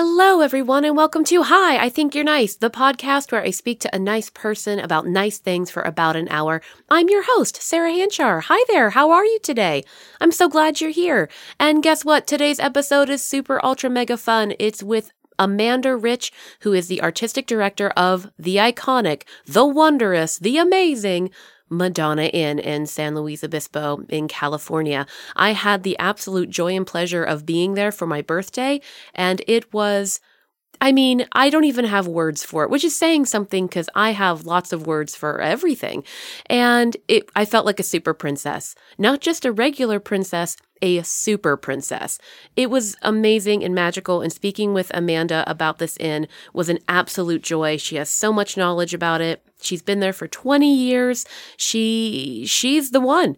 Hello, everyone, and welcome to Hi, I Think You're Nice, the podcast where I speak to a nice person about nice things for about an hour. I'm your host, Sarah Hanchar. Hi there, how are you today? I'm so glad you're here. And guess what? Today's episode is super ultra mega fun. It's with Amanda Rich, who is the artistic director of the iconic, the wondrous, the amazing Madonna Inn in San Luis Obispo in California. I had the absolute joy and pleasure of being there for my birthday, and it was, I mean, I don't even have words for it, which is saying something because I have lots of words for everything. And I felt like a super princess, not just a regular princess, a super princess. It was amazing and magical, and speaking with Amanda about this inn was an absolute joy. She has so much knowledge about it. She's been there for 20 years. She's the one.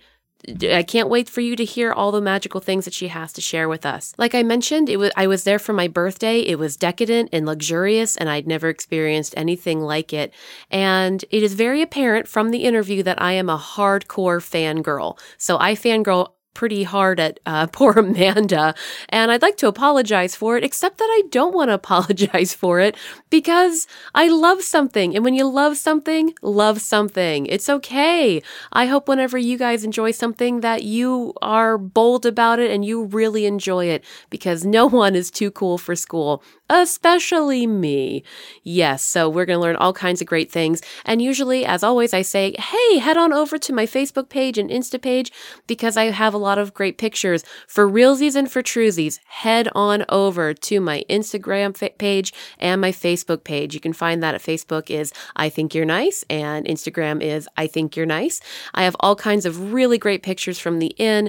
I can't wait for you to hear all the magical things that she has to share with us. Like I mentioned, I was there for my birthday. It was decadent and luxurious, and I'd never experienced anything like it. And it is very apparent from the interview that I am a hardcore fangirl. So I fangirl pretty hard at poor Amanda, and I'd like to apologize for it, except that I don't want to apologize for it because I love something, and when you love something, it's okay. I hope whenever you guys enjoy something that you are bold about it and you really enjoy it, because no one is too cool for school, especially me. Yes, so we're going to learn all kinds of great things, and usually, as always, I say, hey, head on over to my Facebook page and Insta page because I have a lot of great pictures. For realsies and for truesies, head on over to my Instagram page and my Facebook page. You can find that at Facebook is I Think You're Nice, and Instagram is I Think You're Nice. I have all kinds of really great pictures from the inn,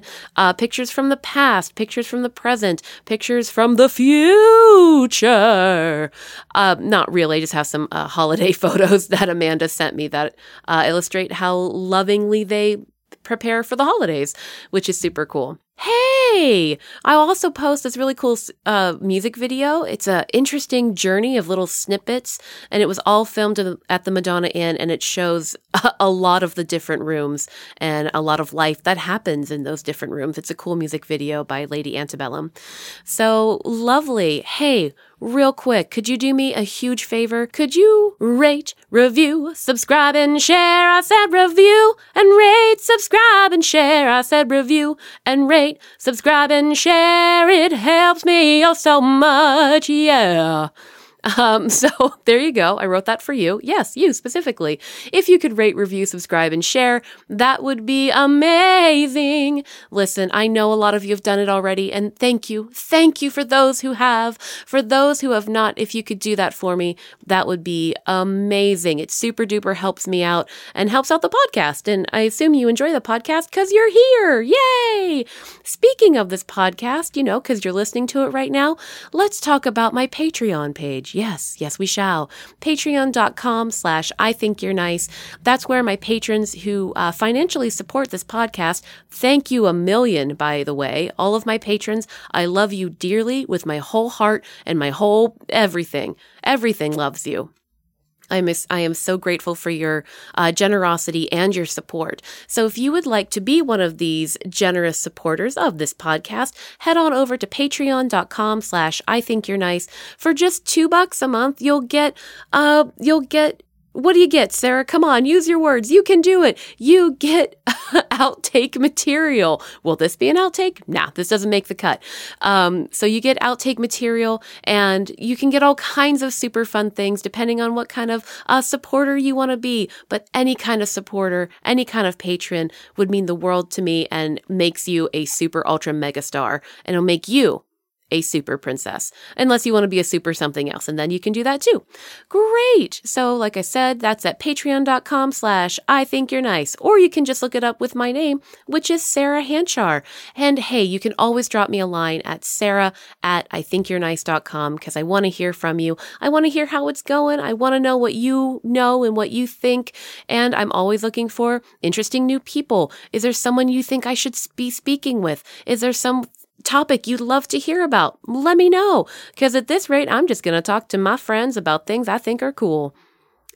pictures from the past, pictures from the present, pictures from the future. Not really, I just have some holiday photos that Amanda sent me that illustrate how lovingly they prepare for the holidays, which is super cool. Hey, I also post this really cool music video. It's an interesting journey of little snippets, and it was all filmed at the Madonna Inn, and it shows a lot of the different rooms and a lot of life that happens in those different rooms. It's a cool music video by Lady Antebellum. So lovely. Hey, real quick, could you do me a huge favor? Could you rate, review, subscribe, and share? I said review and rate, subscribe, and share. I said review and rate, subscribe, and share. It helps me oh so much, yeah. So there you go. I wrote that for you. Yes, you specifically. If you could rate, review, subscribe, and share, that would be amazing. Listen, I know a lot of you have done it already, and thank you. Thank you for those who have. For those who have not, if you could do that for me, that would be amazing. It super duper helps me out and helps out the podcast. And I assume you enjoy the podcast because you're here. Yay! Speaking of this podcast, you know, because you're listening to it right now, let's talk about my Patreon page. Yes, we shall. Patreon.com/I Think You're Nice. That's where my patrons who financially support this podcast, thank you a million, by the way. All of my patrons, I love you dearly with my whole heart and my whole everything. Everything loves you. I am so grateful for your generosity and your support. So if you would like to be one of these generous supporters of this podcast, head on over to patreon.com/I Think You're Nice. For just $2 a month, you'll get what do you get, Sarah? Come on, use your words. You can do it. You get outtake material. Will this be an outtake? Nah, this doesn't make the cut. So you get outtake material, and you can get all kinds of super fun things depending on what kind of supporter you want to be. But any kind of supporter, any kind of patron would mean the world to me and makes you a super ultra mega star, and it'll make you a super princess, unless you want to be a super something else, and then you can do that too. Great. So like I said, that's at patreon.com/I Think You're Nice, or you can just look it up with my name, which is Sarah Hanchar. And hey, you can always drop me a line at sarah@ithinkyournice.com because I want to hear from you. I want to hear how it's going. I want to know what you know and what you think, and I'm always looking for interesting new people. Is there someone you think I should be speaking with? Is there some topic you'd love to hear about? Let me know, because at this rate, I'm just going to talk to my friends about things I think are cool.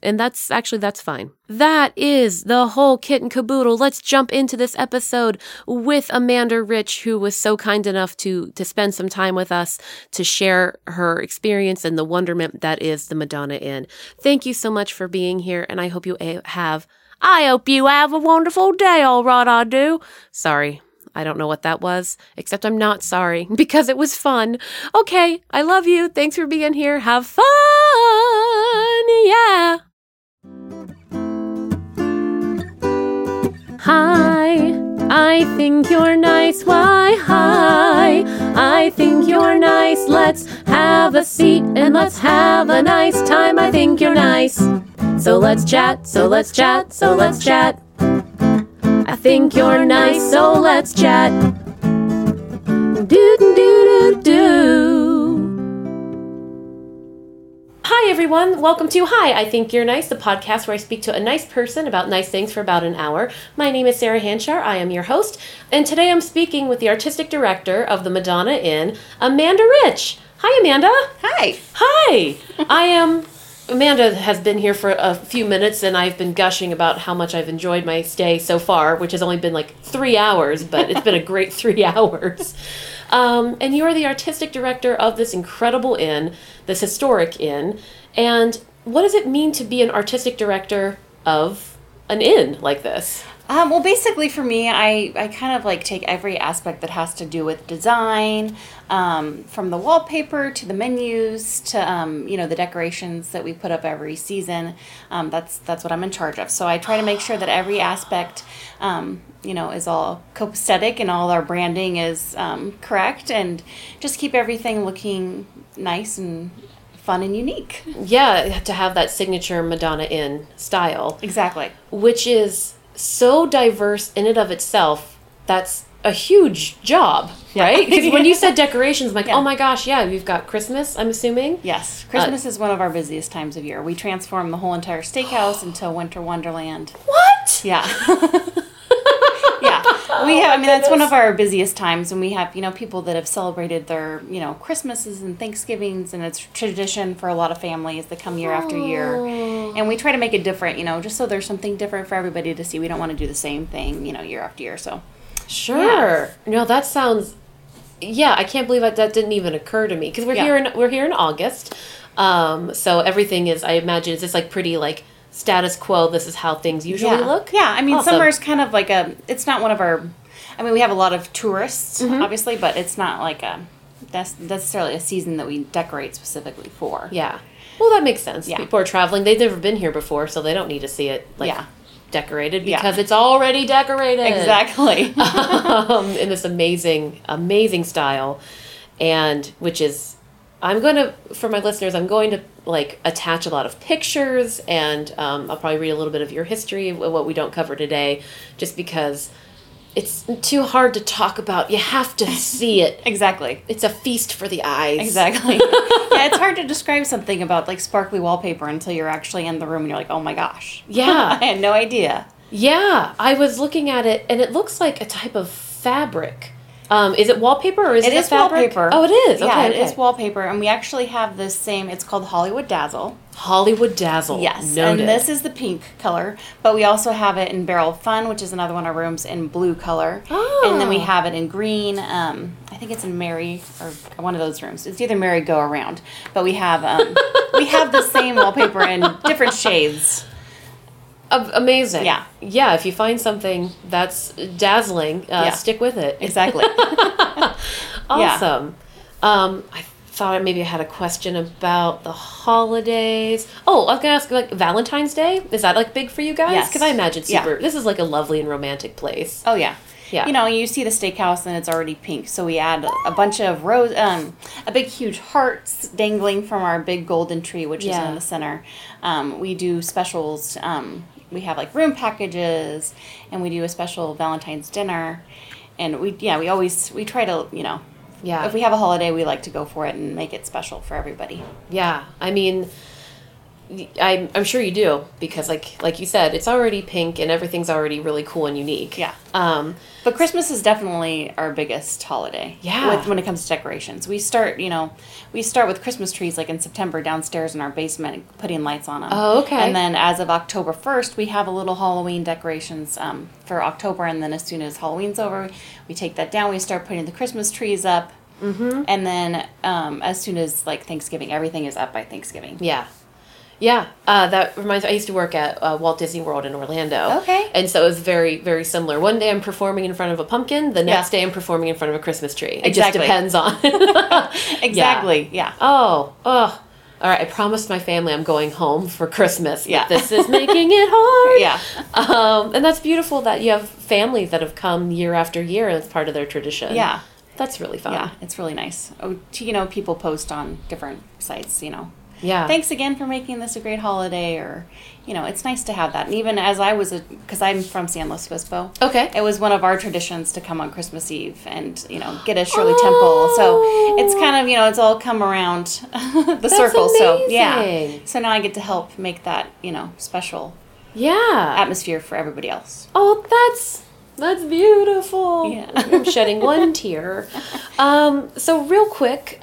And that's fine. That is the whole kit and caboodle. Let's jump into this episode with Amanda Rich, who was so kind enough to spend some time with us to share her experience and the wonderment that is the Madonna Inn. Thank you so much for being here, and I hope you have... I hope you have a wonderful day, all right, I do. Sorry, I don't know what that was, except I'm not sorry, because it was fun. Okay, I love you. Thanks for being here. Have fun. Yeah. Hi, I think you're nice. Why, hi, I think you're nice. Let's have a seat and let's have a nice time. I think you're nice. So let's chat, so let's chat, so let's chat. I think you're nice, so let's chat. Hi, everyone. Welcome to Hi, I Think You're Nice, the podcast where I speak to a nice person about nice things for about an hour. My name is Sarah Hanchar. I am your host. And today I'm speaking with the artistic director of the Madonna Inn, Amanda Rich. Hi, Amanda. Hi. Hi. Amanda has been here for a few minutes, and I've been gushing about how much I've enjoyed my stay so far, which has only been like 3 hours, but it's been a great 3 hours. And you're the artistic director of this incredible inn, this historic inn. And what does it mean to be an artistic director of an inn like this? Well, basically for me, I kind of like take every aspect that has to do with design, from the wallpaper to the menus to, the decorations that we put up every season. That's what I'm in charge of. So I try to make sure that every aspect, is all copacetic and all our branding is correct, and just keep everything looking nice and fun and unique. Yeah, to have that signature Madonna Inn style. Exactly. Which is... so diverse in and of itself. That's a huge job, right? Because when you said decorations, I'm like, Oh my gosh, yeah, we've got Christmas, I'm assuming? Yes, Christmas is one of our busiest times of year. We transform the whole entire steakhouse into Winter Wonderland. What? Yeah. Yeah. We have, that's one of our busiest times, and we have, people that have celebrated their, Christmases and Thanksgivings, and it's tradition for a lot of families that come year after year. And we try to make it different, just so there's something different for everybody to see. We don't want to do the same thing, year after year, so. Sure. Yeah. No, that sounds, I can't believe that didn't even occur to me, because we're here in August, so everything is, I imagine, it's just like pretty, like, status quo, this is how things usually look. Yeah, awesome. Summer's kind of like it's not one of our, we have a lot of tourists, obviously, but it's not like that's necessarily a season that we decorate specifically for. Yeah. Well, that makes sense. Yeah. People are traveling. They've never been here before, so they don't need to see it decorated because it's already decorated. Exactly. In this amazing, amazing style, and which is... for my listeners, I'm going to like attach a lot of pictures, and I'll probably read a little bit of your history, what we don't cover today, just because it's too hard to talk about. You have to see it. Exactly. It's a feast for the eyes. Exactly. Yeah, it's hard to describe something about like sparkly wallpaper until you're actually in the room and you're like, oh my gosh. Yeah. I had no idea. Yeah. I was looking at it, and it looks like a type of fabric. Is it wallpaper or is it is fabric? Wallpaper. Oh, it is. Okay, yeah, it is wallpaper. And we actually have this same, it's called Hollywood Dazzle. Hollywood Dazzle. Yes. Noted. And this is the pink color, but we also have it in Barrel Fun, which is another one of our rooms, in blue color. Oh. And then we have it in green. I think it's in Mary, or one of those rooms. It's either Mary Go Around, but we have, the same wallpaper in different shades. Amazing. Yeah. Yeah, if you find something that's dazzling, stick with it. Exactly. Awesome. Yeah. I thought maybe I had a question about the holidays. Oh, I was going to ask, like, Valentine's Day? Is that, like, big for you guys? Yes. Because I imagine this is, like, a lovely and romantic place. Oh, yeah. Yeah. You see the steakhouse and it's already pink, so we add a bunch of a big huge hearts dangling from our big golden tree, which is in the center. We do specials. We have like room packages, and we do a special Valentine's dinner, and we try to if we have a holiday, we like to go for it and make it special for everybody. Yeah, I mean. I'm sure you do, because like you said, it's already pink and everything's already really cool and unique. Yeah. But Christmas is definitely our biggest holiday. Yeah. When it comes to decorations, we start with Christmas trees like in September downstairs in our basement, putting lights on them. Oh, okay. And then as of October 1st, we have a little Halloween decorations for October, and then as soon as Halloween's over, we take that down. We start putting the Christmas trees up, and then as soon as like Thanksgiving, everything is up by Thanksgiving. Yeah. Yeah, that reminds me, I used to work at Walt Disney World in Orlando. Okay. And so it was very, very similar. One day I'm performing in front of a pumpkin, the next day I'm performing in front of a Christmas tree. It just depends on. Exactly, yeah. Oh. All right, I promised my family I'm going home for Christmas. Yeah. This is making it hard. Yeah. And that's beautiful that you have families that have come year after year, and it's part of their tradition. Yeah. That's really fun. Yeah, it's really nice. Oh, you know, people post on different sites, you know. Yeah. Thanks again for making this a great holiday, or, you know, it's nice to have that. And even as I was, because I'm from San Luis Obispo. Okay. It was one of our traditions to come on Christmas Eve and, you know, get a Shirley Temple. So it's kind of, you know, it's all come around the circle. Amazing. So, yeah. So now I get to help make that, you know, special atmosphere for everybody else. Oh, that's beautiful. Yeah. I'm shedding one tear. So real quick,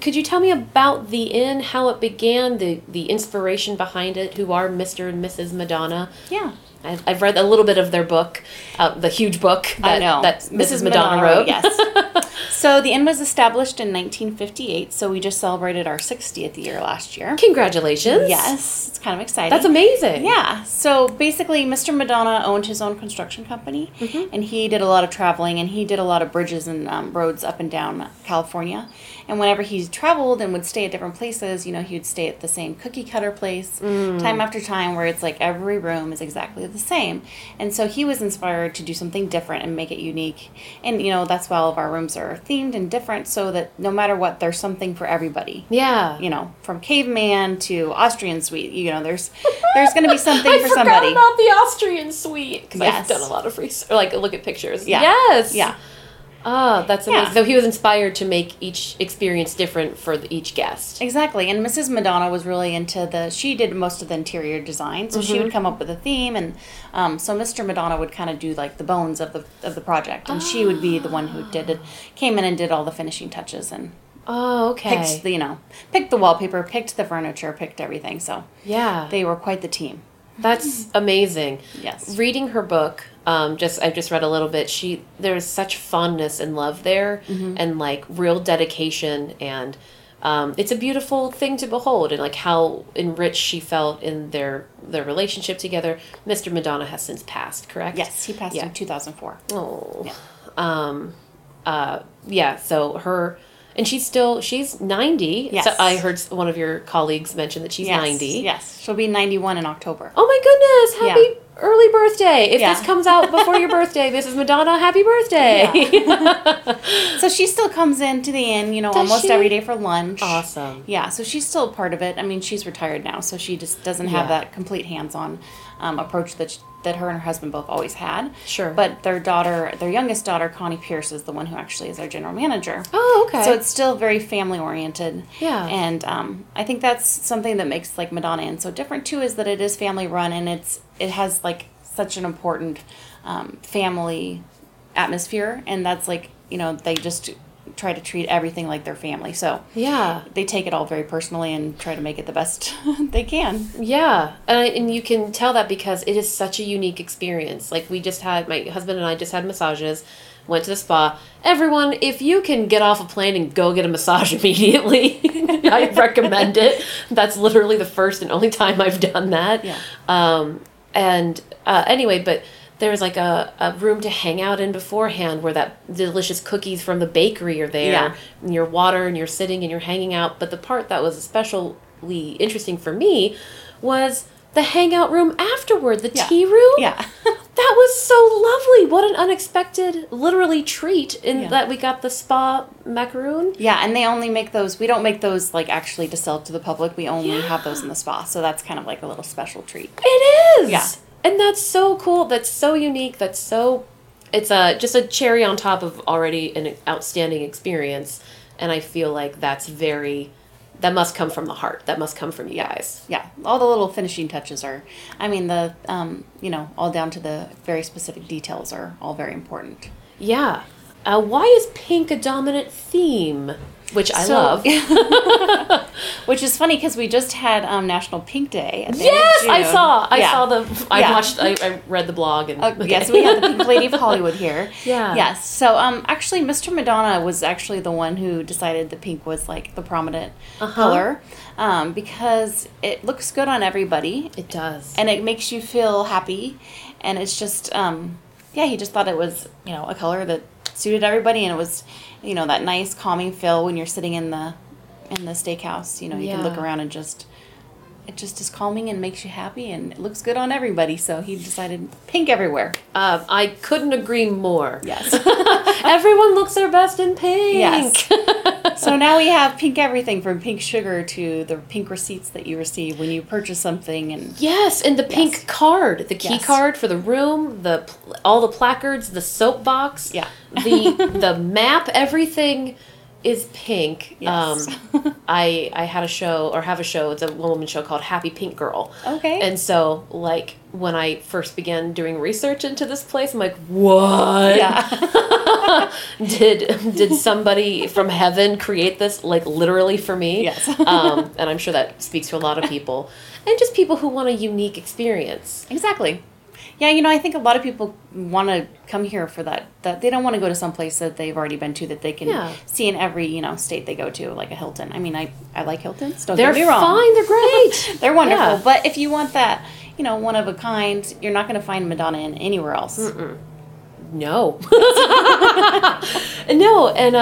could you tell me about the inn, how it began, the inspiration behind it, who are Mr. and Mrs. Madonna? Yeah. I've read a little bit of their book, the huge book that Mrs. Madonna wrote. Yes. So the inn was established in 1958, so we just celebrated our 60th year last year. Congratulations. Yes. It's kind of exciting. That's amazing. Yeah. So basically, Mr. Madonna owned his own construction company, and he did a lot of traveling, and he did a lot of bridges and roads up and down California. And whenever he traveled and would stay at different places, you know, he would stay at the same cookie cutter place time after time, where it's like every room is exactly the same. And so he was inspired to do something different and make it unique. And, you know, that's why all of our rooms are themed and different, so that no matter what, there's something for everybody. Yeah. You know, from caveman to Austrian suite, you know, there's going to be something for somebody. I forgot about the Austrian suite, because I've done a lot of research, like look at pictures. Yeah. Yes. Yeah. Oh, that's amazing. Yeah. So he was inspired to make each experience different for each guest. Exactly. And Mrs. Madonna was really into she did most of the interior design, so she would come up with a theme, and so Mr. Madonna would kind of do like the bones of the project, and she would be the one who came in and did all the finishing touches, and picked the wallpaper, picked the furniture, picked everything. So yeah, they were quite the team. That's amazing. Yes. Reading her book, I just read a little bit. There's such fondness and love there, and like real dedication, and it's a beautiful thing to behold, and like how enriched she felt in their relationship together. Mr. Madonna has since passed, correct? Yes, he passed in 2004. Oh. Yeah. So her. And she's 90. Yes. So I heard one of your colleagues mention that she's 90. Yes, she'll be 91 in October. Oh my goodness, happy early birthday. If this comes out before your birthday, Mrs. Madonna, happy birthday. Yeah. So she still comes into the inn, you know, every day for lunch. Awesome. Yeah, so she's still part of it. I mean, she's retired now, so she just doesn't have that complete hands-on approach that her and her husband both always had. Sure. But their youngest daughter, Connie Pierce, is the one who actually is our general manager. Oh, okay. So it's still very family-oriented. Yeah. And I think that's something that makes, like, Madonna Inn so different, too, is that it is family-run, and it has, like, such an important family atmosphere. And that's, like, you know, they just try to treat everything like their family. So yeah, they take it all very personally and try to make it the best they can. Yeah. And you can tell that because it is such a unique experience. Like my husband and I just had massages, went to the spa. Everyone, if you can get off a plane and go get a massage immediately, I recommend it. That's literally the first and only time I've done that. Yeah. Anyway, but there was like a room to hang out in beforehand where that delicious cookies from the bakery are there, and your water, and you're sitting and you're hanging out. But the part that was especially interesting for me was the hangout room afterward, the tea room. Yeah. That was so lovely. What an unexpected, literally, treat in that we got the spa macaroon. Yeah, and they only make those. We don't make those, like, actually to sell to the public. We only have those in the spa. So that's kind of like a little special treat. It is. Yeah. And that's so cool. That's so unique. It's just a cherry on top of already an outstanding experience. And I feel like that's very that must come from the heart. That must come from you guys. Yeah. All the little finishing touches are, I mean, the, all down to the very specific details are all very important. Yeah. Why is pink a dominant theme? Which I love. Which is funny because we just had National Pink Day. At the end of June. I saw. I read the blog. And yes, we had the Pink Lady of Hollywood here. Yeah. Yes. So actually, Mr. Madonna was actually the one who decided the pink was like the prominent color because it looks good on everybody. It does. And it makes you feel happy. And it's just, he just thought it was, a color that suited everybody, and it was, that nice calming feel when you're sitting in the steakhouse. You can look around and it just is calming and makes you happy, and it looks good on everybody. So he decided pink everywhere. I couldn't agree more. Yes, everyone looks their best in pink. Yes. So now we have pink everything, from pink sugar to the pink receipts that you receive when you purchase something, and the pink card, the key card for the room, all the placards, the soapbox, the map, everything is pink. Yes. I had a show, or have a show, it's a one-woman show called Happy Pink Girl. Okay. And so, like, when I first began doing research into this place, I'm like, what? Yeah. Did somebody from heaven create this, like, literally for me? Yes. And I'm sure that speaks to a lot of people. And just people who want a unique experience. Exactly. Yeah, I think a lot of people want to come here for that they don't want to go to some place that they've already been to that they can see in every, state they go to, like a Hilton. I mean, I like Hiltons. Don't get me wrong. They're fine. They're great. They're wonderful. Yeah. But if you want that, one of a kind, you're not going to find Madonna Inn anywhere else. Mm-mm. No. No, and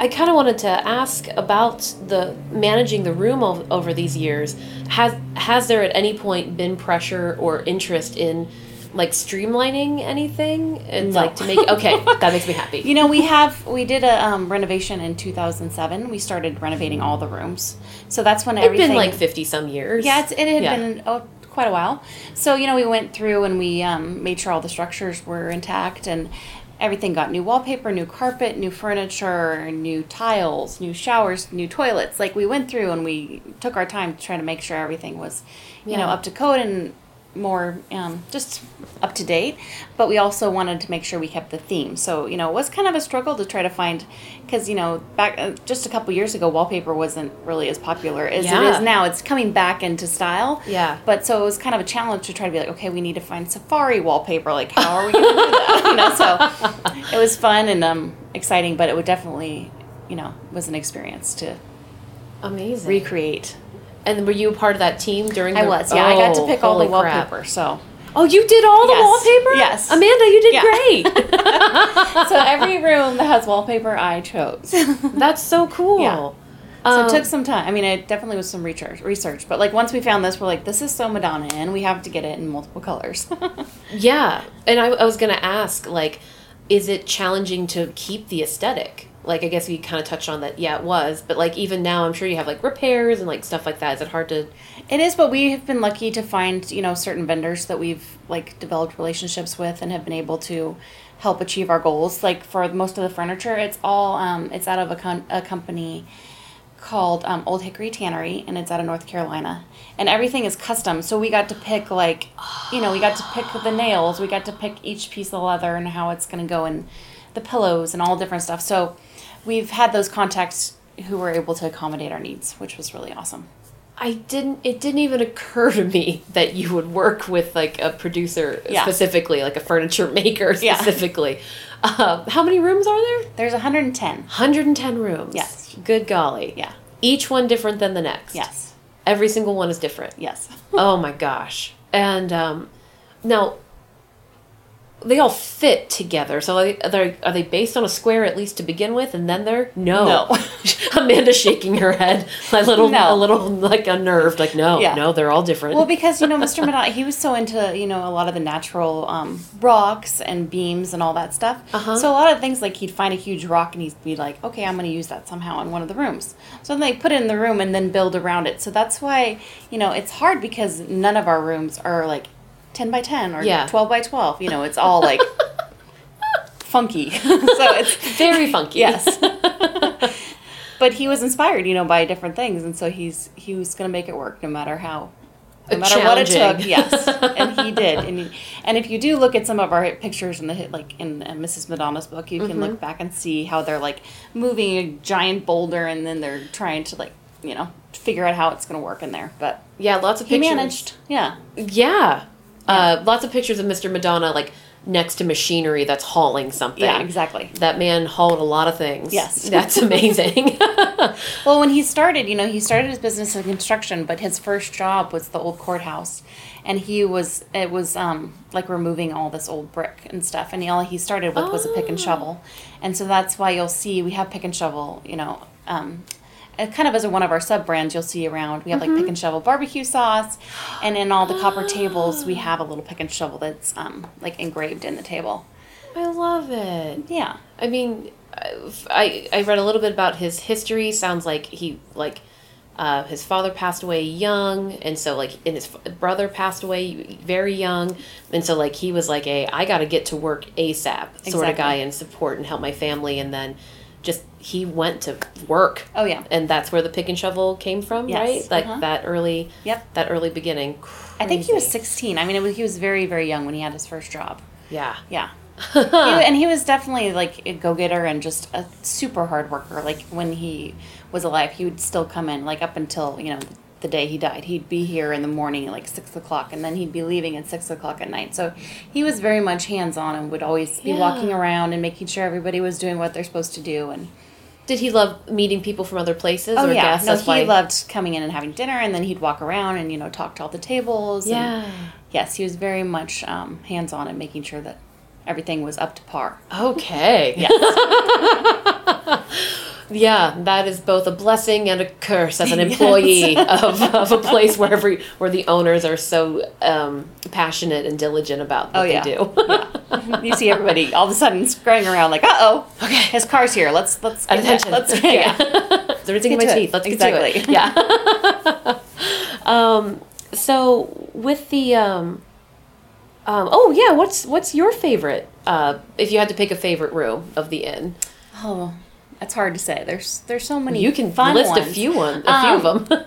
I kind of wanted to ask about the managing the room over these years. Has there at any point been pressure or interest in, like, streamlining anything? It's like to make that makes me happy. We did a renovation in 2007. We started renovating all the rooms, so that's when everything. It's been like 50 some years. Yeah, it had been quite a while. So we went through and we made sure all the structures were intact, and everything got new wallpaper, new carpet, new furniture, new tiles, new showers, new toilets. Like, we went through and we took our time trying to make sure everything was, up to code and more just up to date. But we also wanted to make sure we kept the theme. So, it was kind of a struggle to try to find, because, back just a couple years ago, wallpaper wasn't really as popular as it is now. It's coming back into style. Yeah. But so it was kind of a challenge to try to be like, okay, we need to find safari wallpaper. Like, how are we going to do that? So it was fun and exciting, but it would definitely, was an experience to recreate. And were you a part of that team during the... I was, yeah. I got to pick all the wallpaper, so... Oh, you did all the wallpaper? Yes. Amanda, you did great. So every room that has wallpaper, I chose. That's so cool. Yeah. So it took some time. I mean, it definitely was some research. But, like, once we found this, we're like, this is so Madonna, and we have to get it in multiple colors. Yeah. And I was going to ask, like, is it challenging to keep the aesthetic? Like, I guess we kind of touched on that. Yeah, it was. But, like, even now, I'm sure you have, like, repairs and, like, stuff like that. Is it hard to... It is, but we have been lucky to find, certain vendors that we've, like, developed relationships with and have been able to help achieve our goals. Like, for most of the furniture, it's all... it's out of a company called Old Hickory Tannery, and it's out of North Carolina, and everything is custom. So we got to pick, like, we got to pick the nails, we got to pick each piece of leather and how it's going to go, and the pillows and all different stuff. So we've had those contacts who were able to accommodate our needs, which was really awesome. It didn't even occur to me that you would work with, like, a producer specifically, like a furniture maker specifically. How many rooms are there? There's 110. 110 rooms. Yes. Good golly. Yeah. Each one different than the next. Yes. Every single one is different. Yes. Oh my gosh. And now they all fit together. So are they based on a square at least to begin with, and then they're... No. Amanda's shaking her head, a little like unnerved, like no, they're all different. Well, because Mr. Madonna, he was so into a lot of the natural rocks and beams and all that stuff. Uh-huh. So a lot of things, like, he'd find a huge rock and he'd be like, okay, I'm going to use that somehow in one of the rooms. So then they put it in the room and then build around it. So that's why it's hard, because none of our rooms are like 10 by 10 or 12 by 12. It's all, like, funky. So it's very funky. Yes. But he was inspired, you know, by different things, and so he was going to make it work no matter how, no matter what it took. Yes, and he did. And if you do look at some of our pictures in the in Mrs. Madonna's book, you can look back and see how they're like moving a giant boulder, and then they're trying to like, you know, figure out how it's going to work in there. But yeah, lots of pictures. He managed. Yeah. Lots of pictures of Mr. Madonna like next to machinery that's hauling something. Yeah, exactly. That man hauled a lot of things. Yes. That's amazing. Well, when he started, you know, he started his business in construction, but his first job was the old courthouse. And it was like removing all this old brick and stuff. And all he started with was a pick and shovel. And so that's why you'll see we have pick and shovel, you know, kind of as one of our sub-brands you'll see around. We have, like, pick and shovel barbecue sauce. And in all the copper tables, we have a little pick and shovel that's, like, engraved in the table. I love it. Yeah. I mean, I read a little bit about his history. Sounds like he, like, his father passed away young. And so, like, and his brother passed away very young. And so, like, he was like I got to get to work ASAP sort of guy and support and help my family. And then just he went to work. Oh yeah. And that's where the pick and shovel came from, right? Like that early beginning. Crazy. I think he was 16. I mean, he was very, very young when he had his first job. Yeah. Yeah. And he was definitely like a go-getter and just a super hard worker. Like when he was alive, he would still come in like up until, you know, the day he died. He'd be here in the morning at like 6 o'clock and then he'd be leaving at 6 o'clock at night. So he was very much hands-on and would always be walking around and making sure everybody was doing what they're supposed to do. And did he love meeting people from other places or guests? No, he loved coming in and having dinner, and then he'd walk around and, you know, talk to all the tables. Yeah. And yes, he was very much hands-on and making sure that everything was up to par. Okay. Yes. Yeah, that is both a blessing and a curse as an employee of a place where the owners are so passionate and diligent about what they do. Yeah. You see everybody all of a sudden scurrying around like, okay, his car's here. Let's get attention. Rinsing my teeth. Let's get to it. Yeah. So with the what's your favorite? If you had to pick a favorite room of the inn. Oh. It's hard to say. There's so many. You can list a few of them.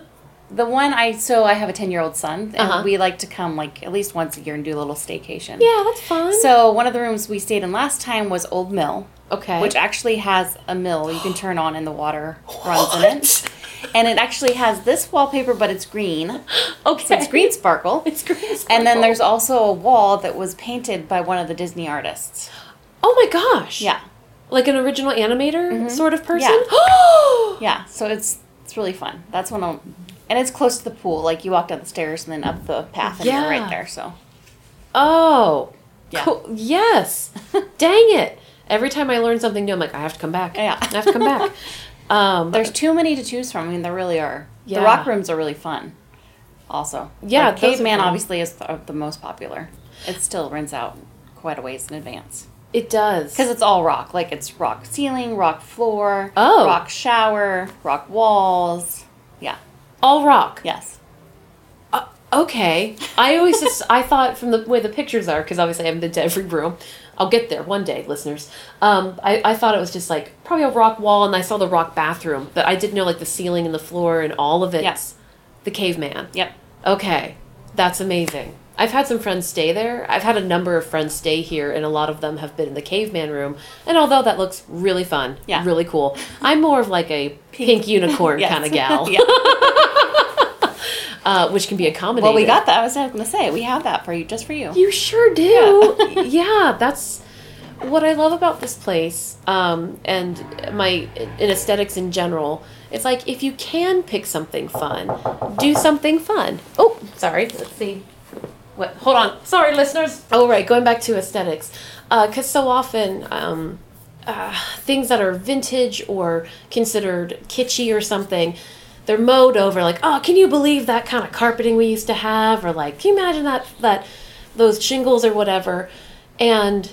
The one I have a 10-year-old son, and we like to come like at least once a year and do a little staycation. Yeah, that's fun. So one of the rooms we stayed in last time was Old Mill. Okay. Which actually has a mill you can turn on and the water runs in it. And it actually has this wallpaper, but it's green. Okay. So it's green sparkle. And then there's also a wall that was painted by one of the Disney artists. Oh my gosh. Yeah. Like an original animator sort of person? Yeah. Yeah, so it's really fun. That's when and it's close to the pool. Like, you walk down the stairs and then up the path and you're right there, so. Oh. Yeah. Cool. Yes. Dang it. Every time I learn something new, I'm like, I have to come back. Yeah. I have to come back. There's too many to choose from. I mean, there really are. Yeah. The rock rooms are really fun also. Yeah. Like, Caveman obviously is the most popular. It still rents out quite a ways in advance. It does. Because it's all rock. Like, it's rock ceiling, rock floor, rock shower, rock walls. Yeah. All rock? Yes. Okay. I always I thought from the way the pictures are, because obviously I haven't been to every room. I'll get there one day, listeners. I thought it was just, like, probably a rock wall, and I saw the rock bathroom. But I didn't know, like, the ceiling and the floor and all of it. Yes. The Caveman. Yep. Okay. That's amazing. I've had some friends stay there. I've had a number of friends stay here, and a lot of them have been in the Caveman room. And although that looks really fun, really cool, I'm more of like a pink unicorn kind of gal, which can be accommodated. Well, we got that. I was going to say, we have that for you, just for you. You sure do. Yeah, that's what I love about this place and in aesthetics in general. It's like, if you can pick something fun, do something fun. Oh, sorry. Let's see. What? Hold on. Sorry, listeners. Oh, right. Going back to aesthetics. Because so often things that are vintage or considered kitschy or something, they're mowed over. Like, oh, can you believe that kind of carpeting we used to have? Or like, can you imagine those shingles or whatever? And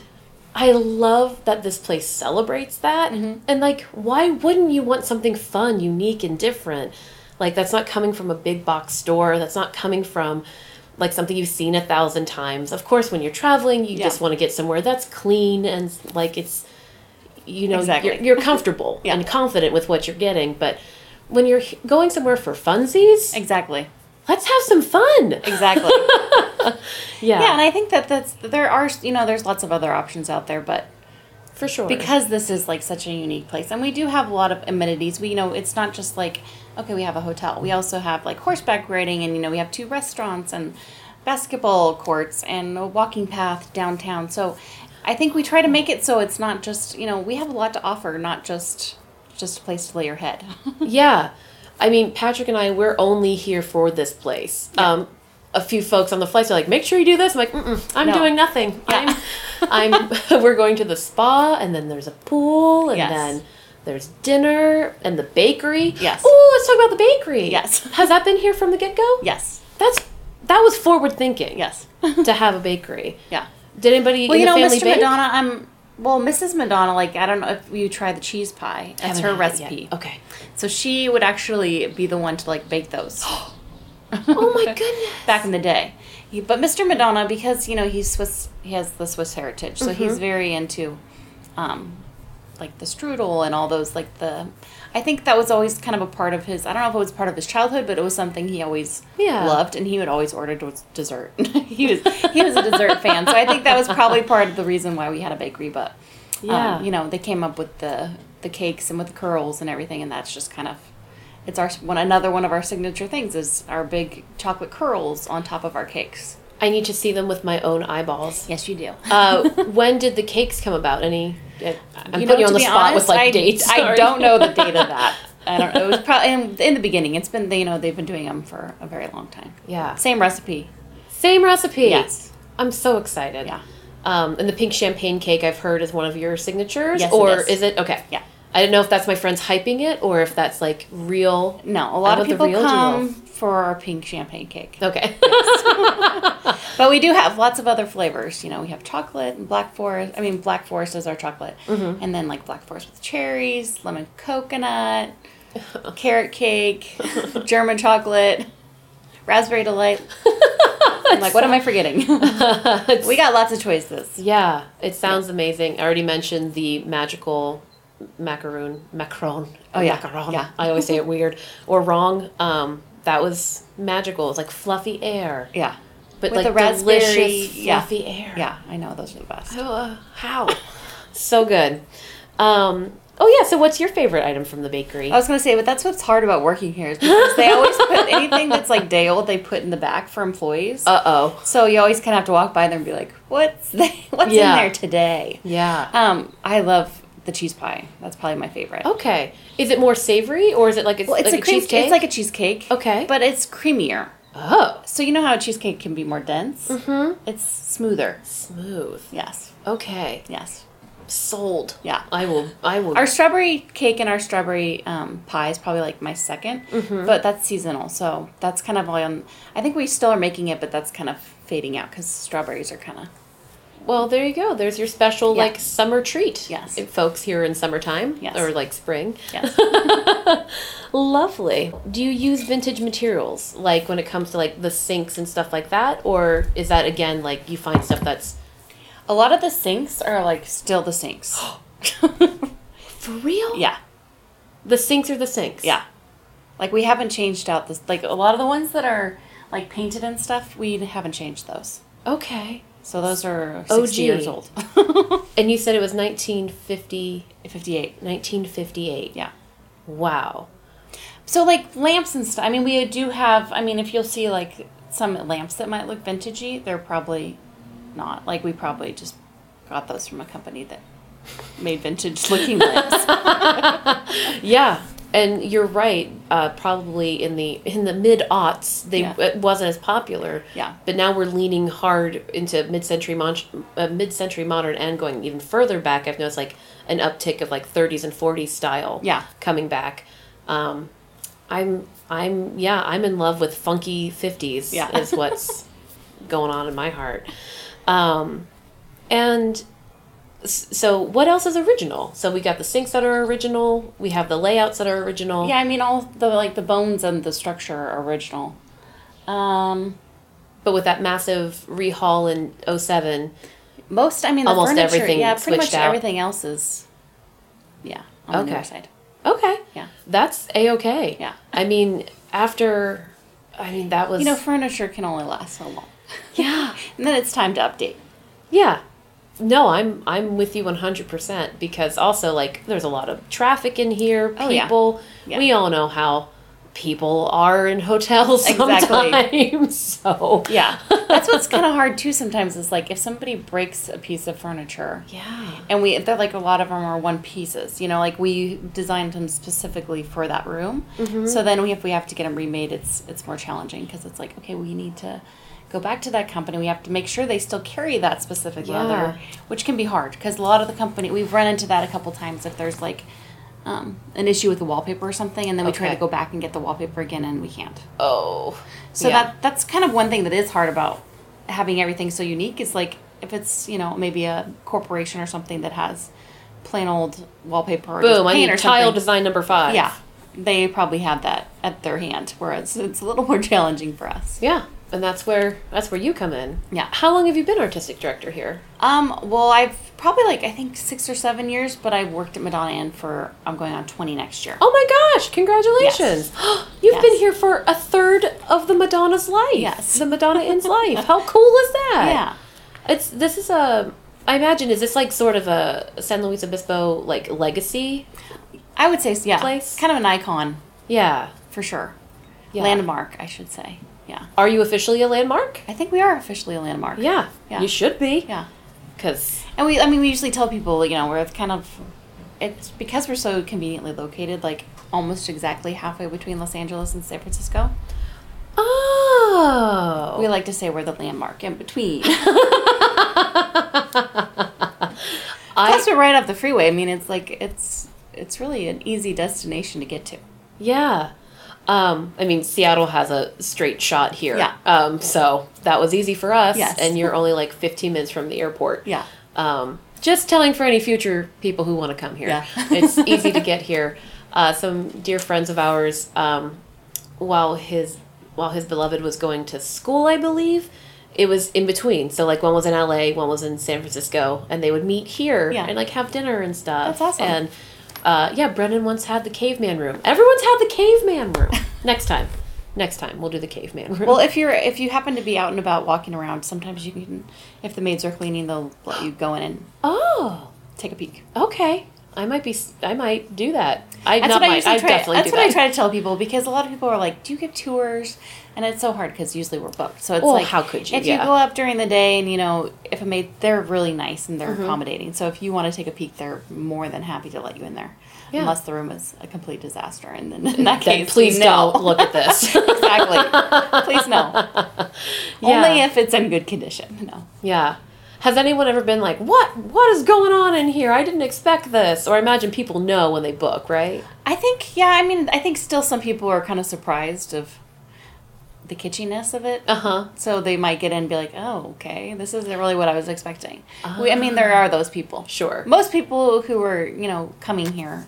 I love that this place celebrates that. Mm-hmm. And like, why wouldn't you want something fun, unique, and different? Like, that's not coming from a big box store. That's not coming from... like something you've seen 1,000 times. Of course, when you're traveling, you just want to get somewhere that's clean and like it's you know, exactly. you're comfortable yeah. and confident with what you're getting. But when you're going somewhere for funsies, exactly, let's have some fun. Exactly. Yeah, and I think there's lots of other options out there, but for sure, because this is like such a unique place, and we do have a lot of amenities. We it's not just like, okay, we have a hotel. We also have like horseback riding, and we have 2 restaurants and basketball courts and a walking path downtown. So I think we try to make it so it's not just, we have a lot to offer, not just a place to lay your head. Yeah. I mean, Patrick and I, we're only here for this place. Yeah. A few folks on the flights are like, make sure you do this. I'm like, I'm doing nothing. Yeah. We're going to the spa, and then there's a pool, and then there's dinner and the bakery. Yes. Oh, let's talk about the bakery. Yes. Has that been here from the get-go? Yes. That was forward thinking. Yes. To have a bakery. Yeah. Did anybody in the family bake? Madonna, Mrs. Madonna, like, I don't know if you try the cheese pie. That's her recipe. Okay. So she would actually be the one to, like, bake those. Oh, my goodness. Back in the day. But Mr. Madonna, because, he's Swiss, he has the Swiss heritage, so he's very into, like, the strudel and all those, like, I think that was always kind of a part of his, I don't know if it was part of his childhood, but it was something he always loved, and he would always order dessert. he was a dessert fan, so I think that was probably part of the reason why we had a bakery, but, they came up with the cakes and with the curls and everything, and that's just kind of, it's another one of our signature things is our big chocolate curls on top of our cakes. I need to see them with my own eyeballs. Yes, you do. When did the cakes come about? I'm putting you on the spot with dates. I don't know the date of that. I don't know. It was probably in the beginning. It's been they've been doing them for a very long time. Yeah. Same recipe. Yes. I'm so excited. Yeah. And the pink champagne cake I've heard is one of your signatures. Yes, or it is it? Okay. Yeah. I don't know if that's my friends hyping it or if that's like real. No, a lot of people come for our pink champagne cake. Okay. Yes. But we do have lots of other flavors. We have chocolate and black forest. Black forest is our chocolate. Mm-hmm. And then like black forest with cherries, lemon coconut, carrot cake, German chocolate, raspberry delight. I'm like, what am I forgetting? We got lots of choices. Yeah, it sounds amazing. I already mentioned the magical... macaron. Oh yeah. Macaron. Yeah. I always say it weird or wrong. That was magical. It was like fluffy air. Yeah. But with like the raspberry, delicious fluffy air. Yeah, I know, those are the best. How? So good. So what's your favorite item from the bakery? I was going to say, but that's what's hard about working here is because they always put anything that's like day old, they put in the back for employees. Uh-oh. So you always kind of have to walk by them and be like, what's in there today? Yeah. I love the cheese pie. That's probably my favorite. Okay. Is it more savory or is it like a cheesecake? It's like a cheesecake. Okay. But it's creamier. Oh. So you know how a cheesecake can be more dense? Mm-hmm. It's smoother. Smooth. Yes. Okay. Yes. Sold. Yeah. I will. Our strawberry cake and our strawberry pie is probably like my second, but that's seasonal. So that's kind of on, I think we still are making it, but that's kind of fading out because strawberries are kind of. Well, there you go. There's your special, like, summer treat. Yes. Folks here in summertime. Yes. Or, like, spring. Yes. Lovely. Do you use vintage materials, like, when it comes to, like, the sinks and stuff like that? Or is that, again, like, you find stuff that's... A lot of the sinks are, like, still the sinks. For real? Yeah. The sinks are the sinks? Yeah. Like, we haven't changed out this... Like, a lot of the ones that are, like, painted and stuff, we haven't changed those. Okay. So those are 60 years old. And you said it was 1958. Yeah. Wow. So like lamps and stuff. We do have, if you'll see like some lamps that might look vintagey, they're probably not. Like we probably just got those from a company that made vintage looking lamps. Yeah. And you're right. Probably in the mid-aughts, it wasn't as popular. Yeah. But now we're leaning hard into mid-century modern, and going even further back. I've noticed like an uptick of like 30s and 40s style. Yeah. Coming back. I'm in love with funky 50s. Yeah. Is what's going on in my heart. And. So what else is original? So we got the sinks that are original. We have the layouts that are original. Yeah, all the like the bones and the structure are original. But with that massive rehaul in 2007, almost everything switched out. Pretty much everything else is Yeah. On the north side. Okay. Yeah. That's A-okay. Yeah. I mean, after, that was... You know, furniture can only last so long. Yeah. And then it's time to update. Yeah. No, I'm with you 100% because also, like, there's a lot of traffic in here. People, yeah. We all know how people are in hotels sometimes. Exactly. So... Yeah. That's what's kind of hard, too, sometimes is, like, if somebody breaks a piece of furniture... Yeah. And they're, like, a lot of them are one pieces. You know, like, we designed them specifically for that room. Mm-hmm. So then if we have to get them remade, it's more challenging because it's like, okay, we need to... go back to that company. We have to make sure they still carry that specific leather, which can be hard because a lot of the company, we've run into that a couple times if there's like an issue with the wallpaper or something, and then we try to go back and get the wallpaper again and we can't. Oh. So that's kind of one thing that is hard about having everything so unique is like if it's, you know, maybe a corporation or something that has plain old wallpaper or just paint or something. Tile design number 5. Yeah. They probably have that at their hand, whereas it's a little more challenging for us. Yeah. And that's where you come in. Yeah. How long have you been artistic director here? Well, I've probably I think 6 or 7 years, but I worked at Madonna Inn for, I'm going on 20 next year. Oh my gosh, congratulations. Yes. You've been here for a third of the Madonna's life. Yes. The Madonna Inn's life. How cool is that? Yeah. I imagine, is this like sort of a San Luis Obispo like legacy? I would say so, yeah. Place? Kind of an icon. Yeah. For sure. Yeah. Landmark, I should say. Yeah. Are you officially a landmark? I think we are officially a landmark. Yeah. You should be. Yeah. And we usually tell people, you know, it's because we're so conveniently located, like almost exactly halfway between Los Angeles and San Francisco. Oh. We like to say we're the landmark in between. Plus we're right off the freeway. I mean, it's like, it's really an easy destination to get to. Yeah. Seattle has a straight shot here. Yeah. So that was easy for us. Yes. And you're only 15 minutes from the airport. Yeah. Just telling for any future people who want to come here. Yeah. It's easy to get here. Some dear friends of ours, while his beloved was going to school, I believe, it was in between. So one was in LA, one was in San Francisco, and they would meet here and have dinner and stuff. That's awesome. And Brendan once had the caveman room. Everyone's had the caveman room. Next time, we'll do the caveman room. Well, if you happen to be out and about walking around, sometimes you can, if the maids are cleaning, they'll let you go in and take a peek. Okay. I might do that. That's what I try to tell people, because a lot of people are like, do you give tours? And it's so hard because usually we're booked. So it's how could you? If you go up during the day and, you know, if a maid, they're really nice and they're accommodating. So if you want to take a peek, they're more than happy to let you in there. Yeah. Unless the room is a complete disaster. And then in that case, please don't look at this. Exactly. Please no. Yeah. Only if it's in good condition. No. Yeah. Has anyone ever been like, what is going on in here? I didn't expect this. Or I imagine people know when they book, right? I think still some people are kind of surprised of the kitschiness of it. Uh-huh. So they might get in and be like, oh, okay, this isn't really what I was expecting. There are those people. Sure. Most people who are, you know, coming here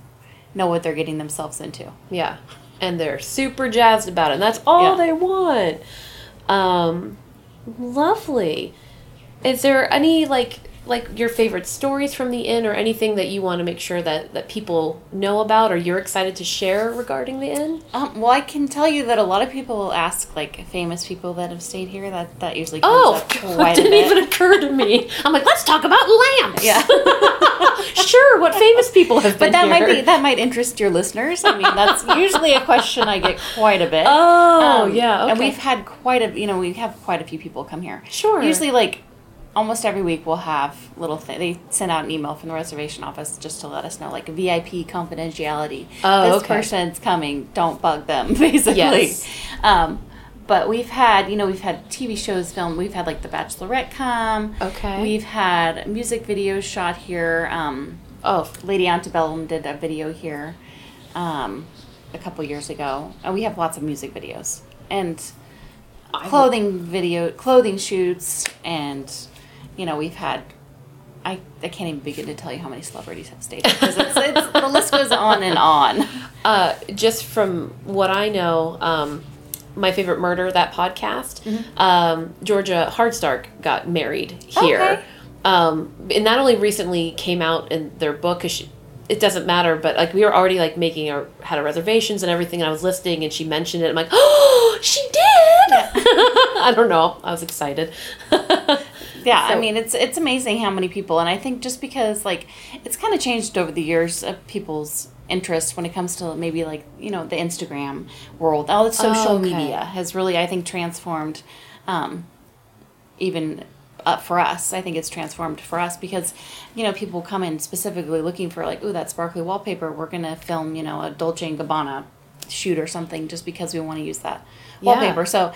know what they're getting themselves into. Yeah. And they're super jazzed about it. And that's all they want. Lovely. Is there any, your favorite stories from the inn or anything that you want to make sure that people know about or you're excited to share regarding the inn? Well, I can tell you that a lot of people will ask, famous people that have stayed here. That usually comes up quite a bit. It didn't even occur to me. I'm like, let's talk about lamps. Yeah. Sure, what famous people have been here. But that might interest your listeners. That's usually a question I get quite a bit. Oh, yeah, okay. And we've had we have quite a few people come here. Sure. Usually, almost every week we'll have little thing. They send out an email from the reservation office just to let us know, VIP confidentiality. Oh, this person's coming. Don't bug them, basically. Yes. But we've had TV shows filmed. We've had The Bachelorette come. Okay. We've had music videos shot here. Lady Antebellum did a video here a couple years ago. And we have lots of music videos and clothing shoots and. You know, we've had, I can't even begin to tell you how many celebrities have stayed here, because the list goes on and on. Just from what I know, My Favorite Murder, that podcast, Georgia Hardstark got married here. Okay. And that only recently came out in their book, because it doesn't matter, but like we were already like making our had our reservations and everything, and I was listening and she mentioned it. I'm like, oh, she did. Yeah. I don't know, I was excited. Yeah, so, I mean, it's amazing how many people, and I think just because, like, it's kind of changed over the years of people's interests when it comes to maybe, like, you know, the Instagram world. All the social media has really, I think, transformed even for us. I think it's transformed for us because, you know, people come in specifically looking for, like, ooh, that sparkly wallpaper. We're going to film, you know, a Dolce & Gabbana shoot or something just because we want to use that wallpaper. So,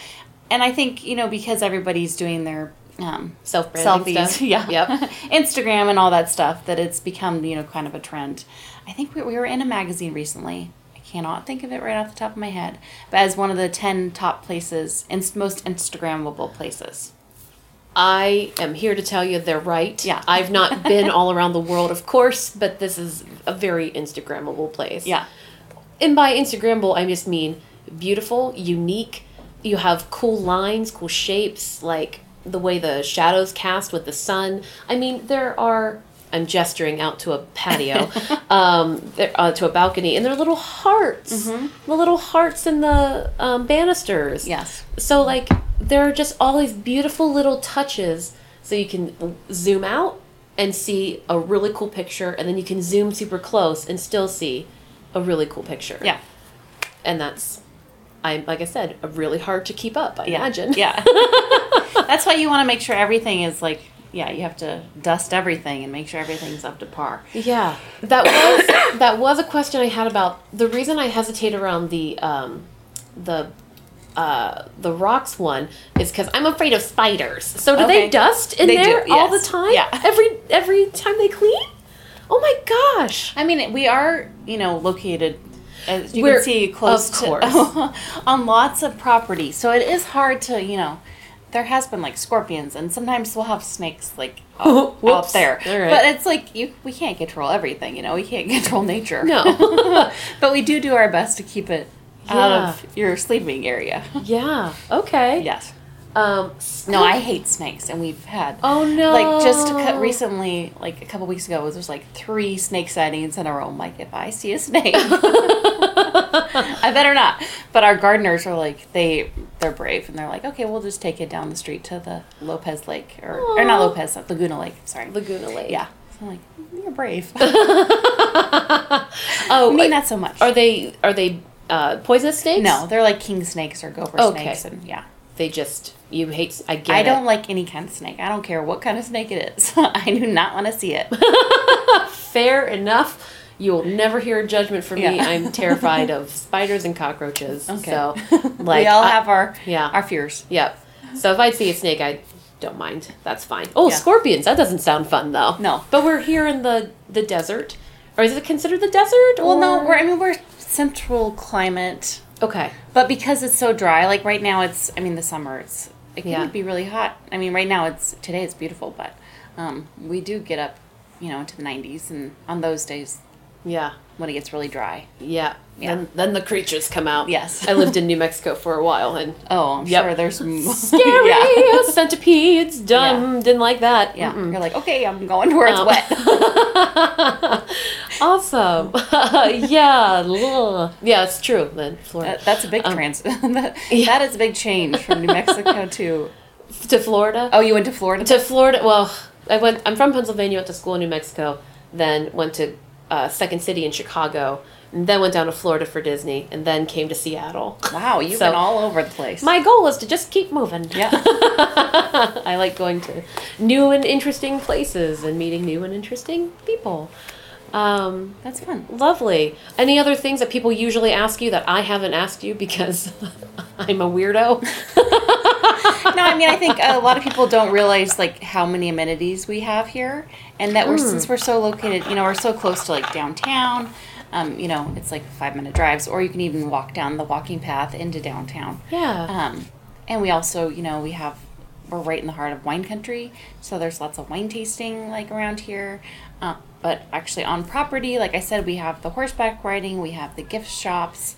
and I think, you know, because everybody's doing their self-branding selfies, stuff. Yeah, yep. Instagram and all that stuff, that it's become, you know, kind of a trend. I think we were in a magazine recently. I cannot think of it right off the top of my head, but as one of the 10 top places, most Instagrammable places. I am here to tell you they're right. Yeah. I've not been all around the world, of course, but this is a very Instagrammable place. Yeah. And by Instagrammable, I just mean beautiful, unique. You have cool lines, cool shapes, like the way the shadows cast with the sun. I mean, there are, I'm gesturing out to a patio, to a balcony, and there are little hearts, the little hearts in the banisters. Yes. So, like, there are just all these beautiful little touches. So you can zoom out and see a really cool picture, and then you can zoom super close and still see a really cool picture. Yeah. And that's, like I said, really hard to keep up, I imagine. Yeah. That's why you want to make sure everything is like, yeah, you have to dust everything and make sure everything's up to par. Yeah. That was a question I had about, the reason I hesitate around the rocks one is because I'm afraid of spiders. So do they dust in there all the time? Yeah. Every time they clean? Oh my gosh. I mean, we are, you know, located, as you can see, close to, on lots of property. So it is hard to, you know, there has been, like, scorpions, and sometimes we'll have snakes, like, out there. Right. But it's like, we can't control everything, you know? We can't control nature. No. But we do our best to keep it out of your sleeping area. Yeah. Okay. Yes. No, I hate snakes, and we've had... Oh, no. Like, just recently, like, a couple weeks ago, there was, like, 3 snake sightings in a row. I'm like, if I see a snake... I better not. But our gardeners are like, they're brave, and they're like, okay, we'll just take it down the street to the Lopez Lake, or not Lopez, Laguna Lake, sorry. Laguna Lake. Yeah. So I'm like, you're brave. Oh, I mean, not so much. Are they poisonous snakes? No, they're like king snakes or gopher snakes, and yeah. They just, you hate, I get it. I don't like any kind of snake. I don't care what kind of snake it is. I do not want to see it. Fair enough. You will never hear a judgment from me. I'm terrified of spiders and cockroaches. Okay. So, like, we all have our fears. Yep. So if I see a snake, I don't mind. That's fine. Oh, scorpions. That doesn't sound fun, though. No. But we're here in the desert. Or is it considered the desert? Well, no. We're central climate. Okay. But because it's so dry, like right now it's, I mean, the summer, it can be really hot. I mean, right now today it's beautiful, but we do get up, you know, into the 90s, and on those days... Yeah. When it gets really dry. Yeah. Then the creatures come out. Yes. I lived in New Mexico for a while. And oh, I'm sure there's... Scary centipedes. Dumb. Yeah. Didn't like that. Yeah. Mm-mm. You're like, okay, I'm going to where it's wet. Awesome. Yeah. Yeah, it's true. Then Florida. That's a big That is a big change from New Mexico to... To Florida. Oh, you went to Florida? To Florida. Well, I'm from Pennsylvania, went to school in New Mexico, then went to... Second City in Chicago, and then went down to Florida for Disney, and then came to Seattle. Wow, you've been all over the place. My goal is to just keep moving. Yeah. I like going to new and interesting places and meeting new and interesting people. That's fun. Lovely. Any other things that people usually ask you that I haven't asked you because I'm a weirdo? No, I mean, I think a lot of people don't realize, like, how many amenities we have here, and that since we're so located, you know, we're so close to, like, downtown, you know, it's like 5-minute drives, or you can even walk down the walking path into downtown. Yeah. And we also, you know, we're right in the heart of wine country, so there's lots of wine tasting, like, around here. but actually on property. Like I said, we have the horseback riding, we have the gift shops,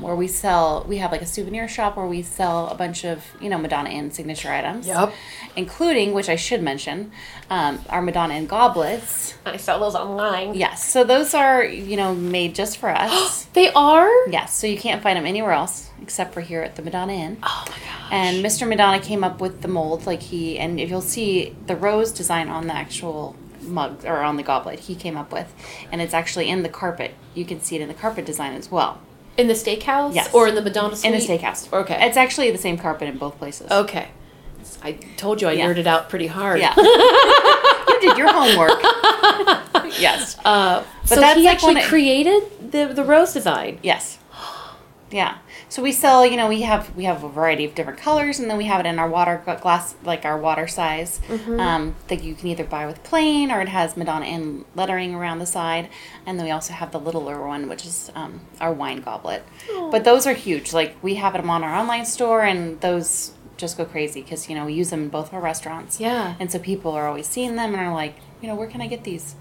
where we sell, we have like a souvenir shop where we sell a bunch of, you know, Madonna Inn signature items. Yep. Including, which I should mention, our Madonna Inn goblets. I sell those online. Yes. So those are, you know, made just for us. They are? Yes. So you can't find them anywhere else except for here at the Madonna Inn. Oh my gosh. And Mr. Madonna came up with the mold, like he, and if you'll see the rose design on the actual mug or on the goblet he came up with, and it's actually in the carpet. You can see it in the carpet design as well. In the steakhouse? Yes. Or in the Madonna suite? In the steakhouse. Okay. It's actually the same carpet in both places. Okay. I told you I nerded out pretty hard. Yeah. You did your homework. Yes. But so that's he like actually created the rose design? Yes. Yeah. So we sell, you know, we have a variety of different colors, and then we have it in our water glass, like our water size, mm-hmm. That you can either buy with plain, or it has Madonna Inn lettering around the side. And then we also have the littler one, which is our wine goblet. Aww. But those are huge. Like, we have them on our online store, and those just go crazy because, you know, we use them in both our restaurants. Yeah. And so people are always seeing them and are like, you know, where can I get these?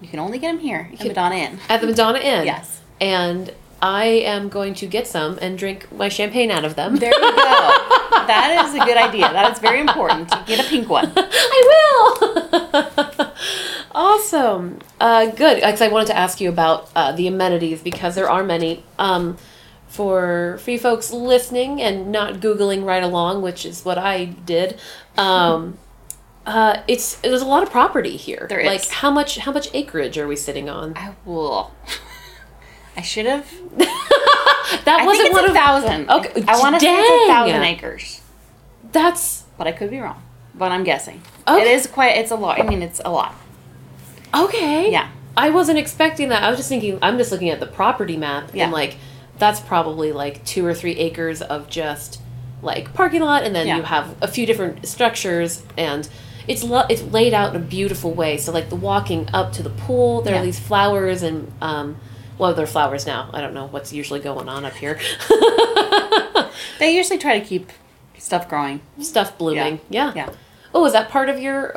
You can only get them here at Madonna Inn. At the Madonna Inn. Yes. And I am going to get some and drink my champagne out of them. There you go. That is a good idea. That is very important. Get a pink one. I will. Awesome. Good. Because I wanted to ask you about the amenities, because there are many. For you folks listening and not Googling right along, which is what I did, there's a lot of property here. There is. Like, how much acreage are we sitting on? I should have. That I wasn't think it's one 1,000. Okay, I want to say it's 1,000 acres. That's. But I could be wrong. But I'm guessing. Okay. It's a lot. I mean, it's a lot. Okay. Yeah. I wasn't expecting that. I was just thinking. I'm just looking at the property map, yeah. And like, that's probably like 2 or 3 acres of just like parking lot, and then yeah. You have a few different structures, and it's laid out in a beautiful way. So like the walking up to the pool, there are these flowers and. Well, they're flowers now. I don't know what's usually going on up here. They usually try to keep stuff growing. Stuff blooming. Yeah. Oh, is that part of your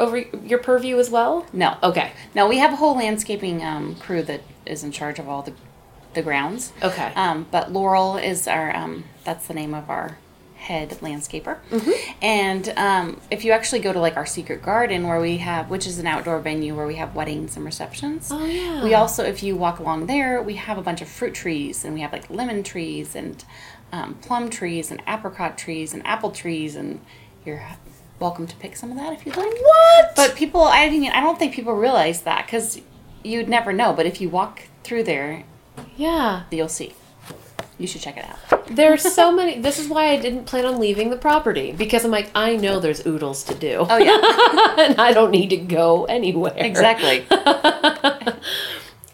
purview as well? No. Okay. No, we have a whole landscaping crew that is in charge of all the grounds. Okay. But Laurel is our, that's the name of our head landscaper. Mm-hmm. And if you actually go to like our secret garden where we have, which is an outdoor venue where we have weddings and receptions. Oh yeah. We also, if you walk along there, we have a bunch of fruit trees, and we have like lemon trees and plum trees and apricot trees and apple trees, and you're welcome to pick some of that if you'd like. What? But people, I don't think people realize that, because you'd never know. But if you walk through there, yeah, you'll see. You should check it out. There's so many. This is why I didn't plan on leaving the property, because I'm like, I know there's oodles to do. Oh, yeah. And I don't need to go anywhere. Exactly.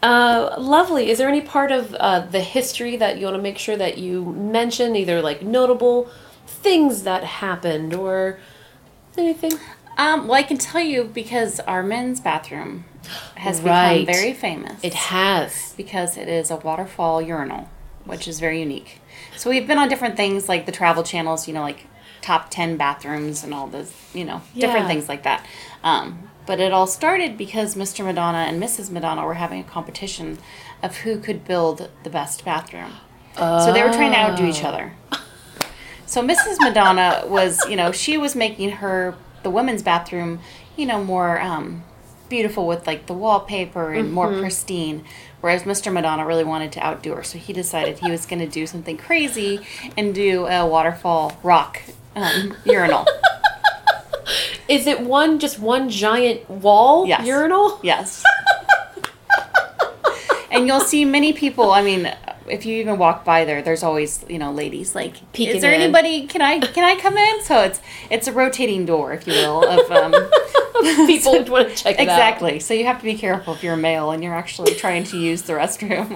Lovely. Is there any part of the history that you want to make sure that you mention, either like notable things that happened or anything? Well, I can tell you, because our men's bathroom has become very famous. It has. Because it is a waterfall urinal, which is very unique. So we've been on different things, like the travel channels, you know, like top 10 bathrooms and all those, you know, different things like that. But it all started because Mr. Madonna and Mrs. Madonna were having a competition of who could build the best bathroom. Oh. So they were trying to outdo each other. So Mrs. Madonna was, you know, she was making the women's bathroom, you know, more beautiful with like the wallpaper and more pristine. Whereas Mr. Madonna really wanted to outdo her, so he decided he was going to do something crazy and do a waterfall rock urinal. Is it just one giant wall urinal? Yes. And you'll see many people, I mean, if you even walk by there's always, you know, ladies like peeking. Is there anybody? Can I come in? So it's a rotating door, if you will, of people who want to check it out. Exactly. So you have to be careful if you're male and you're actually trying to use the restroom.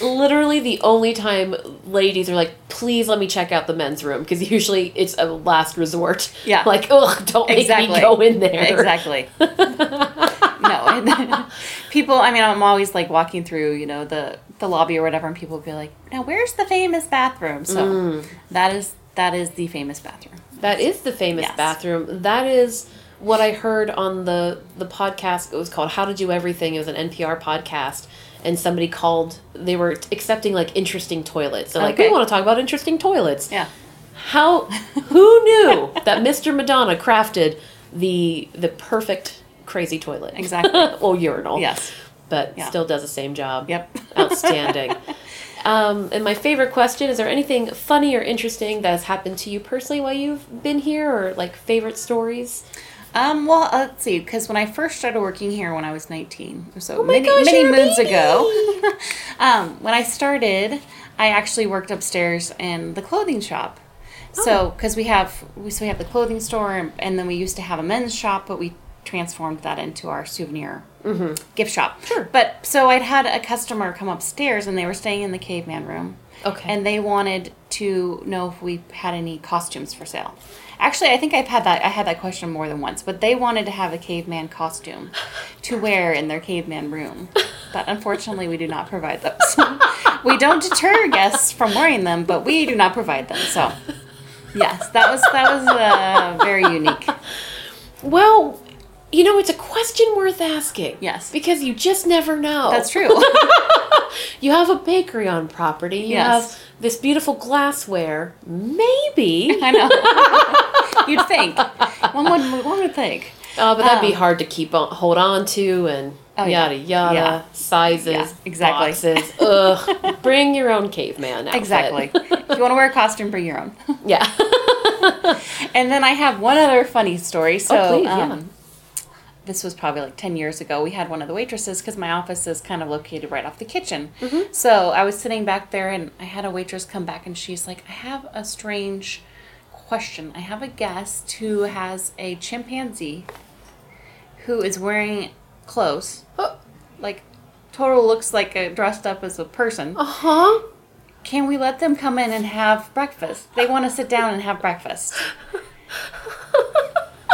Literally, the only time ladies are like, "Please let me check out the men's room," because usually it's a last resort. Yeah. Like, oh, don't make me go in there. Exactly. No. People. I mean, I'm always like walking through, you know, the lobby or whatever, and people will be like, "Now, where's the famous bathroom?" So that is the famous bathroom. That is the famous bathroom. That is what I heard on the podcast, it was called How to Do Everything. It was an NPR podcast. And somebody called, they were accepting, like, interesting toilets. They're like, we want to talk about interesting toilets. Yeah. Who knew that Mr. Madonna crafted the perfect crazy toilet? Exactly. Well, urinal. Yes. But still does the same job. Yep. Outstanding. And my favorite question, is there anything funny or interesting that has happened to you personally while you've been here, or, like, favorite stories? Well, let's see, because when I first started working here when I was 19, so many moons ago, when I started, I actually worked upstairs in the clothing shop. Oh. So, because we have the clothing store, and then we used to have a men's shop, but we transformed that into our souvenir gift shop. Sure. But, so I'd had a customer come upstairs, and they were staying in the caveman room. Okay. And they wanted to know if we had any costumes for sale. Actually, I think I had that question more than once, but they wanted to have a caveman costume to wear in their caveman room. But unfortunately, we do not provide those. We don't deter guests from wearing them, but we do not provide them. So, yes, that was very unique. Well, you know, it's a question worth asking. Yes. Because you just never know. That's true. You have a bakery on property. You have this beautiful glassware. Maybe. I know. You'd think. One would think. Oh, but that'd be hard to hold on to, and yada, yada. Yeah. Sizes, exactly. Boxes. Ugh. Bring your own caveman outfit. Exactly. If you want to wear a costume, bring your own. Yeah. And then I have one other funny story. So, please, this was probably like 10 years ago. We had one of the waitresses, because my office is kind of located right off the kitchen. Mm-hmm. So I was sitting back there, and I had a waitress come back, and she's like, I have a strange question. I have a guest who has a chimpanzee who is wearing clothes. Oh. Like, total looks like dressed up as a person. Uh-huh. Can we let them come in and have breakfast? They want to sit down and have breakfast.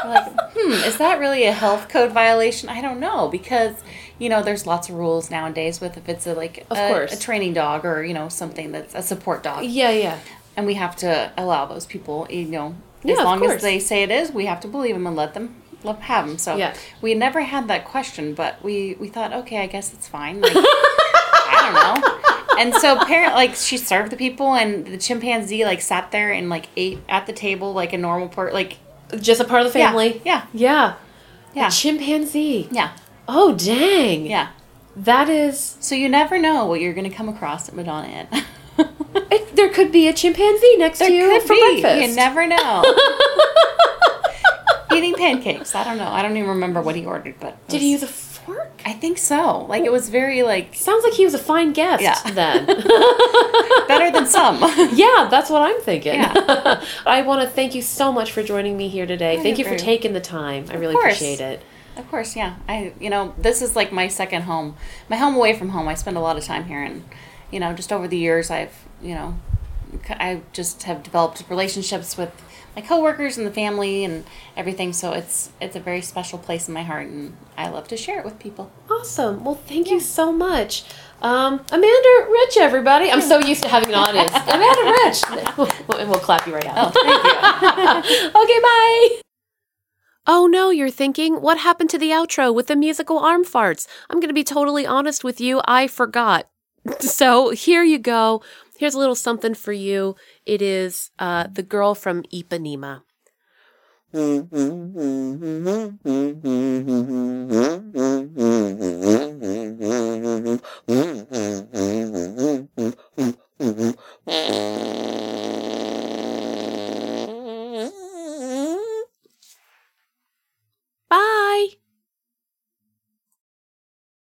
Like, is that really a health code violation? I don't know, because, you know, there's lots of rules nowadays with if it's a training dog, or, you know, something that's a support dog. Yeah, yeah. And we have to allow those people, you know, as long as they say it is, we have to believe them and let them have them. So we never had that question, but we thought, okay, I guess it's fine. Like, I don't know. And so apparently, like, she served the people, and the chimpanzee, like, sat there and, like, ate at the table like a normal person, like, just a part of the family. Yeah. Yeah. Yeah. A chimpanzee. Yeah. Oh, dang. Yeah. That is... So you never know what you're going to come across at Madonna Inn. There could be a chimpanzee next to you for breakfast. You never know. Eating pancakes. I don't know. I don't even remember what he ordered, but... Did he use a fork? I think so. Like, it was very, like... Sounds like he was a fine guest then. Better than some. Yeah, that's what I'm thinking. Yeah. I want to thank you so much for joining me here today. Thank you for taking the time. I really appreciate it. Of course, yeah. This is like my second home. My home away from home. I spend a lot of time here, and, you know, just over the years, I just have developed relationships with my coworkers and the family and everything, so it's a very special place in my heart, and I love to share it with people. Awesome. Well, thank you so much. Amanda Rich, everybody. I'm so used to having an audience. Amanda Rich. And we'll clap you right out. Oh, thank you. Okay, bye. Oh no, you're thinking, what happened to the outro with the musical arm farts? I'm going to be totally honest with you, I forgot. So here you go. Here's a little something for you. It is the girl from Ipanema.